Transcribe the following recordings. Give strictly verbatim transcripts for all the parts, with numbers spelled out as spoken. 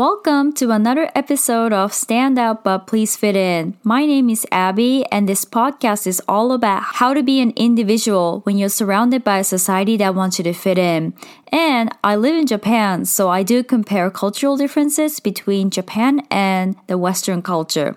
Welcome to another episode of Stand Out But Please Fit In. My name is Abby, and this podcast is all about how to be an individual when you're surrounded by a society that wants you to fit in. And I live in Japan, so I do compare cultural differences between Japan and the Western culture.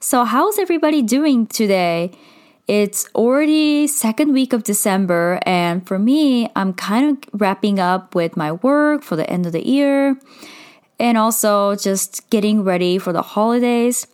So how's everybody doing today? It's already second week of December, and for me, I'm kind of wrapping up with my work for the end of the year. And also just getting ready for the holidays.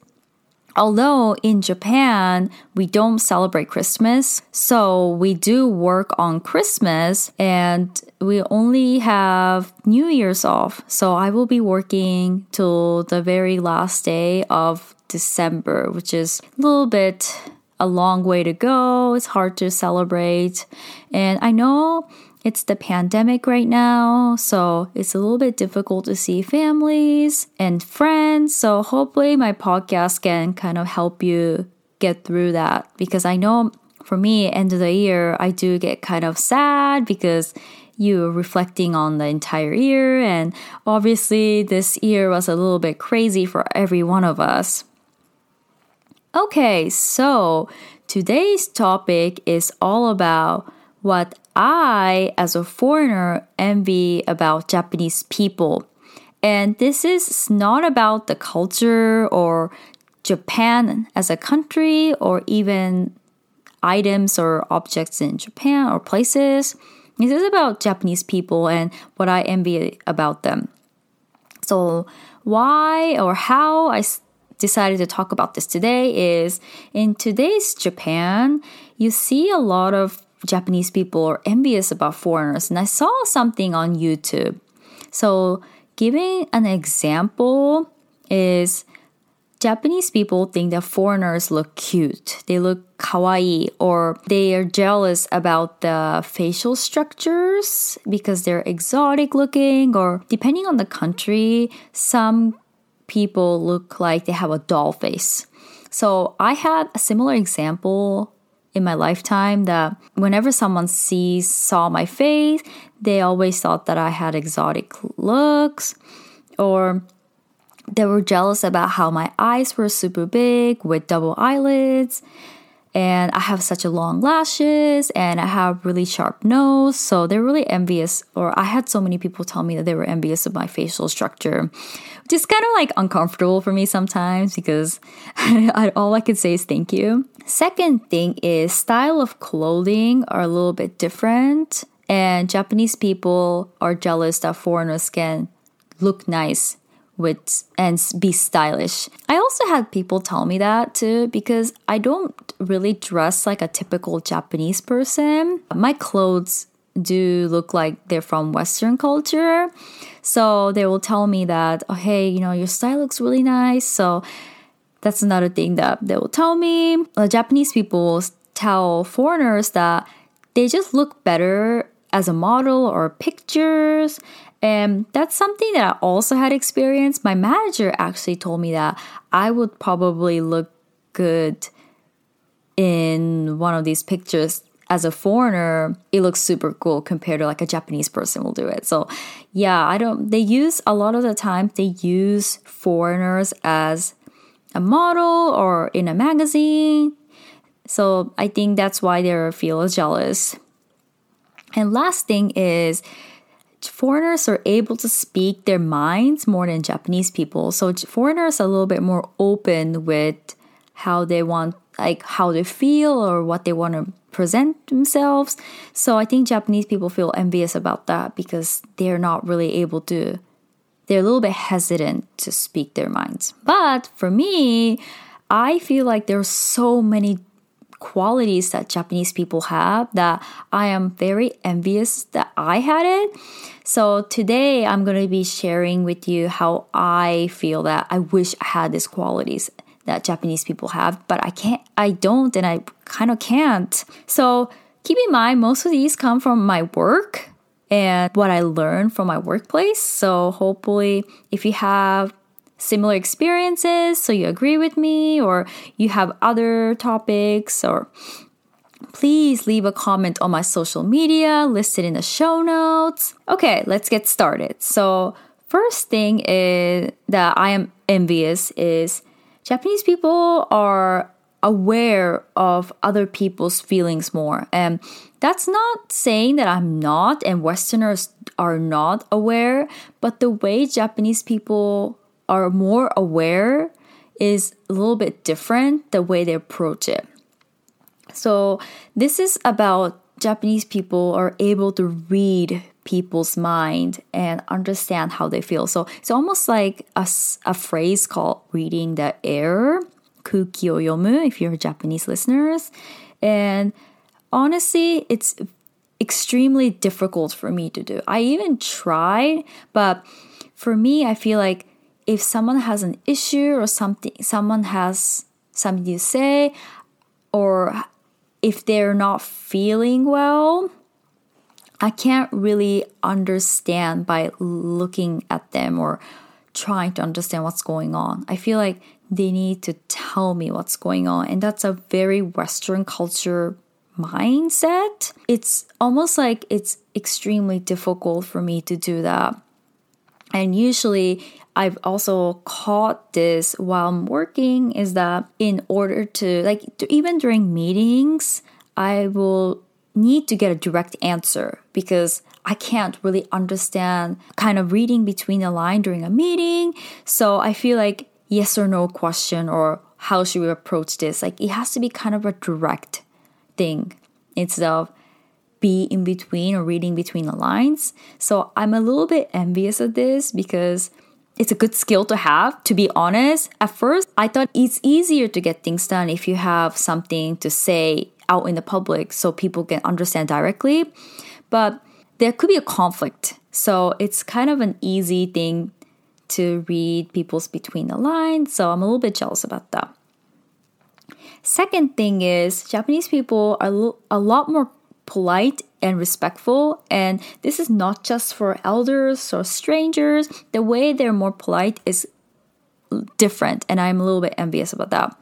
Although in Japan, we don't celebrate Christmas. So we do work on Christmas and we only have New Year's off. So I will be working till the very last day of December, which is a little bit a long way to go. It's hard to celebrate. And I know it's the pandemic right now, so it's a little bit difficult to see families and friends. So hopefully my podcast can kind of help you get through that. Because I know for me, end of the year, I do get kind of sad because you're reflecting on the entire year. And obviously this year was a little bit crazy for every one of us. Okay, so today's topic is all about what I, as a foreigner, envy about Japanese people. And this is not about the culture or Japan as a country or even items or objects in Japan or places. This is about Japanese people and what I envy about them. So why or how I decided to talk about this today is in today's Japan, you see a lot of Japanese people are envious about foreigners, and I saw something on YouTube. So giving an example is Japanese people think that foreigners look cute, they look kawaii, or they are jealous about the facial structures because they're exotic looking, or depending on the country, some people look like they have a doll face. So I had a similar example in my lifetime that whenever someone sees saw my face, they always thought that I had exotic looks, or they were jealous about how my eyes were super big with double eyelids, and I have such a long lashes, and I have really sharp nose. So they're really envious, or I had so many people tell me that they were envious of my facial structure, which is kind of like uncomfortable for me sometimes because I, all I could say is thank you. Second thing is style of clothing are a little bit different, and Japanese people are jealous that foreigners can look nice with and be stylish. I also had people tell me that too because I don't really dress like a typical Japanese person. My clothes do look like they're from Western culture. So they will tell me that, oh, hey, you know, your style looks really nice. So that's another thing that they will tell me. Uh, Japanese people tell foreigners that they just look better as a model or pictures. And that's something that I also had experienced. My manager actually told me that I would probably look good in one of these pictures. As a foreigner, it looks super cool compared to like a Japanese person will do it. So yeah, I don't, they use a lot of the time, they use foreigners as a model or in a magazine. So I think that's why they feel jealous. And last thing is foreigners are able to speak their minds more than Japanese people. So foreigners are a little bit more open with how they want, like how they feel or what they want to present themselves. So I think Japanese people feel envious about that because they're not really able to, they're a little bit hesitant to speak their minds. But for me, I feel like there are so many qualities that Japanese people have that I am very envious that I had it. So today I'm going to be sharing with you how I feel that I wish I had these qualities that Japanese people have, but I can't, I don't, and I kind of can't. So keep in mind, most of these come from my work and what I learned from my workplace. So hopefully if you have similar experiences, so you agree with me, or you have other topics, or please leave a comment on my social media listed in the show notes. Okay, let's get started. So First thing is that I am envious is Japanese people are aware of other people's feelings more. And that's not saying that I'm not and Westerners are not aware, but the way Japanese people are more aware is a little bit different, the way they approach it. So this is about Japanese people are able to read people's mind and understand how they feel. So it's almost like a, a phrase called reading the air, kuki o yomu, if you're Japanese listeners. And honestly, it's extremely difficult for me to do. I even tried, but for me, I feel like if someone has an issue or something, someone has something to say, or if they're not feeling well, I can't really understand by looking at them or trying to understand what's going on. I feel like they need to tell me what's going on. And that's a very Western culture mindset. It's almost like it's extremely difficult for me to do that. And usually I've also caught this while I'm working is that in order to, like, to, even during meetings, I will need to get a direct answer because I can't really understand kind of reading between the line during a meeting. So I feel like yes or no question or how should we approach this? Like it has to be kind of a direct thing instead of be in between or reading between the lines. So I'm a little bit envious of this because it's a good skill to have, to be honest. At first, I thought it's easier to get things done if you have something to say out in the public so people can understand directly. But there could be a conflict. So it's kind of an easy thing to read people's between the lines. So I'm a little bit jealous about that. Second thing is Japanese people are a lot more polite and respectful. And this is not just for elders or strangers. The way they're more polite is different. And I'm a little bit envious about that.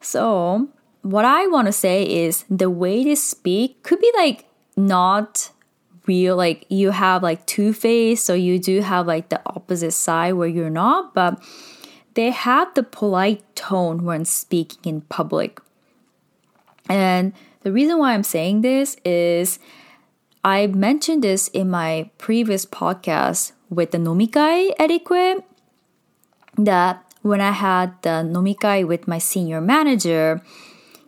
So what I want to say is the way they speak could be like not real, like you have like two-faced, so you do have like the opposite side where you're not, but they have the polite tone when speaking in public. And the reason why I'm saying this is I mentioned this in my previous podcast with the Nomikai etiquette, that when I had the Nomikai with my senior manager,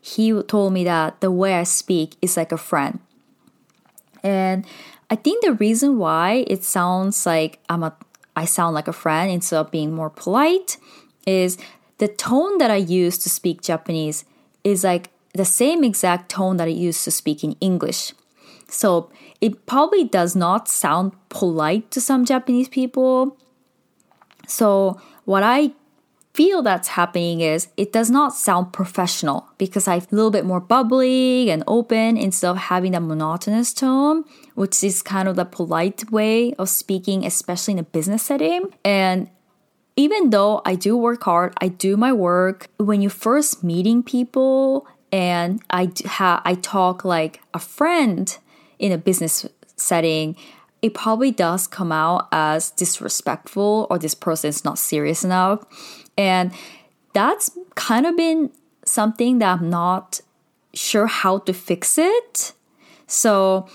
he told me that the way I speak is like a friend. And I think the reason why it sounds like I'm a, I sound like a friend instead of being more polite is the tone that I use to speak Japanese is like the same exact tone that I use to speak in English. So it probably does not sound polite to some Japanese people. So what I feel that's happening is it does not sound professional because I'm a little bit more bubbly and open instead of having that monotonous tone, which is kind of the polite way of speaking, especially in a business setting. And even though I do work hard, I do my work, when you're first meeting people and I, ha- I talk like a friend in a business setting, it probably does come out as disrespectful or this person is not serious enough. And that's kind of been something that I'm not sure how to fix it. So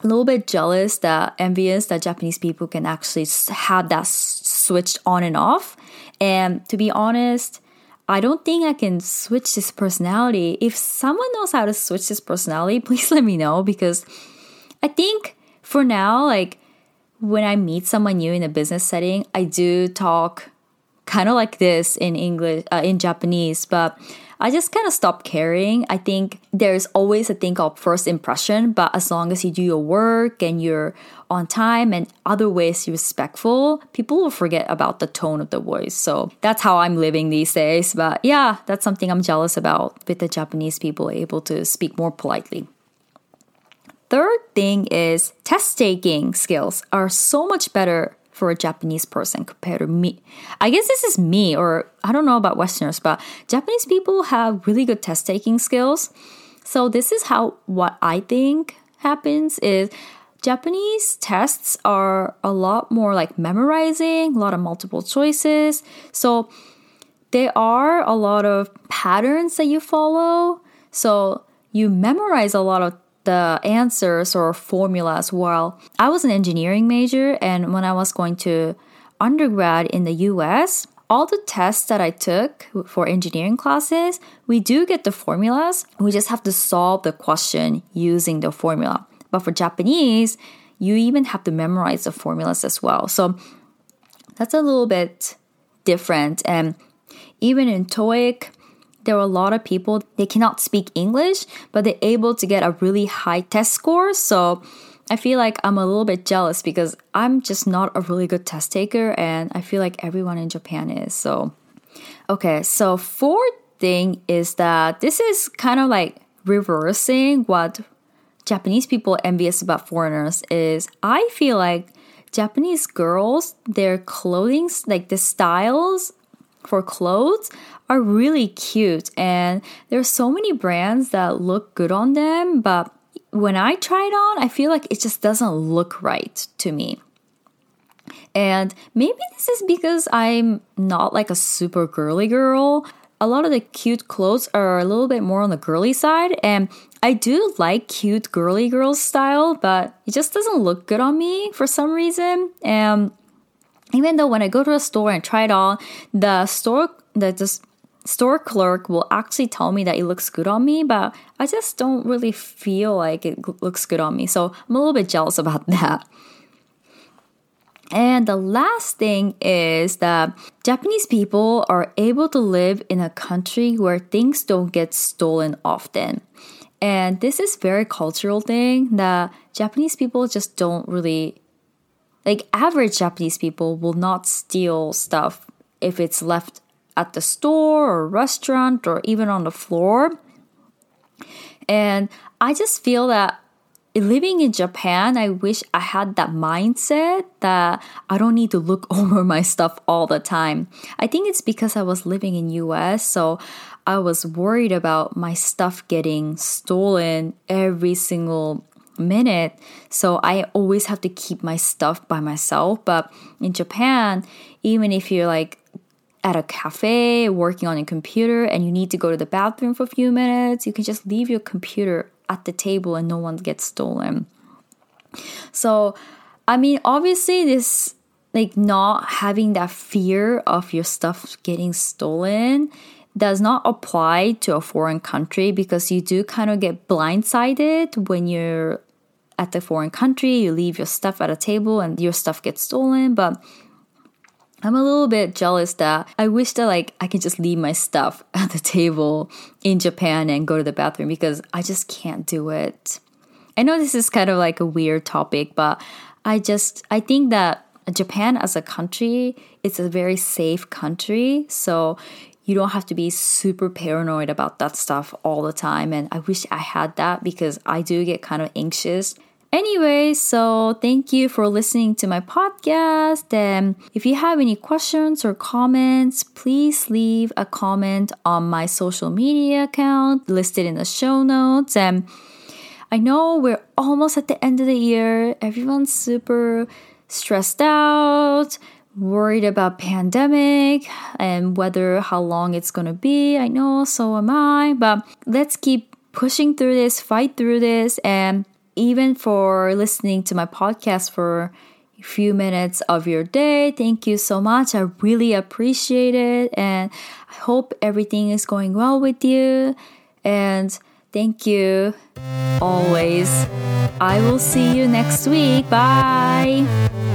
a little bit jealous, that envious that Japanese people can actually have that switched on and off. And to be honest, I don't think I can switch this personality. If someone knows how to switch this personality, please let me know, because I think for now, like when I meet someone new in a business setting, I do talk kind of like this in English, uh, in Japanese, but I just kind of stopped caring. I think there's always a thing called first impression, but as long as you do your work and you're on time and other ways you're respectful, people will forget about the tone of the voice. So that's how I'm living these days. But yeah, that's something I'm jealous about with the Japanese people able to speak more politely. Third thing is test-taking skills are so much better for a Japanese person compared to me. I guess this is me, or I don't know about Westerners, but Japanese people have really good test-taking skills. So this is how what I think happens is Japanese tests are a lot more like memorizing, a lot of multiple choices. So there are a lot of patterns that you follow. So you memorize a lot of the answers or formulas. Well, I was an engineering major, and when I was going to undergrad in the U S, all the tests that I took for engineering classes, we do get the formulas. We just have to solve the question using the formula. But for Japanese, you even have to memorize the formulas as well. So that's a little bit different. And even in TOEIC, there are a lot of people, they cannot speak English, but they're able to get a really high test score. So I feel like I'm a little bit jealous because I'm just not a really good test taker, and I feel like everyone in Japan is. So, okay, so fourth thing is that this is kind of like reversing what Japanese people envious about foreigners is. I feel like Japanese girls, their clothing, like the styles for clothes are really cute, and there's so many brands that look good on them, but when I try it on, I feel like it just doesn't look right to me. And maybe this is because I'm not like a super girly girl. A lot of the cute clothes are a little bit more on the girly side, and I do like cute girly girl style, but it just doesn't look good on me for some reason. And even though when I go to a store and try it on, the store the, the store clerk will actually tell me that it looks good on me, but I just don't really feel like it looks good on me. So I'm a little bit jealous about that. And the last thing is that Japanese people are able to live in a country where things don't get stolen often. And this is a very cultural thing that Japanese people just don't really... Like, average Japanese people will not steal stuff if it's left at the store or restaurant or even on the floor. And I just feel that living in Japan, I wish I had that mindset that I don't need to look over my stuff all the time. I think it's because I was living in U S, so I was worried about my stuff getting stolen every single minute, so I always have to keep my stuff by myself. But in Japan, even if you're like at a cafe working on a computer and you need to go to the bathroom for a few minutes, you can just leave your computer at the table and no one gets stolen. So I mean, obviously this, like, not having that fear of your stuff getting stolen does not apply to a foreign country, because you do kind of get blindsided when you're at the foreign country. You leave your stuff at a table and your stuff gets stolen. But I'm a little bit jealous that I wish that, like, I could just leave my stuff at the table in Japan and go to the bathroom, because I just can't do it. I know this is kind of like a weird topic, but I just I think that Japan as a country, it's a very safe country, so you don't have to be super paranoid about that stuff all the time. And I wish I had that, because I do get kind of anxious. Anyway, so thank you for listening to my podcast. And if you have any questions or comments, please leave a comment on my social media account listed in the show notes. And I know we're almost at the end of the year. Everyone's super stressed out, worried about pandemic and whether how long it's going to be. I know, so am I, but let's keep pushing through this, fight through this. And even for listening to my podcast for a few minutes of your day, thank you so much. I really appreciate it. And I hope everything is going well with you. And thank you always. I will see you next week. Bye.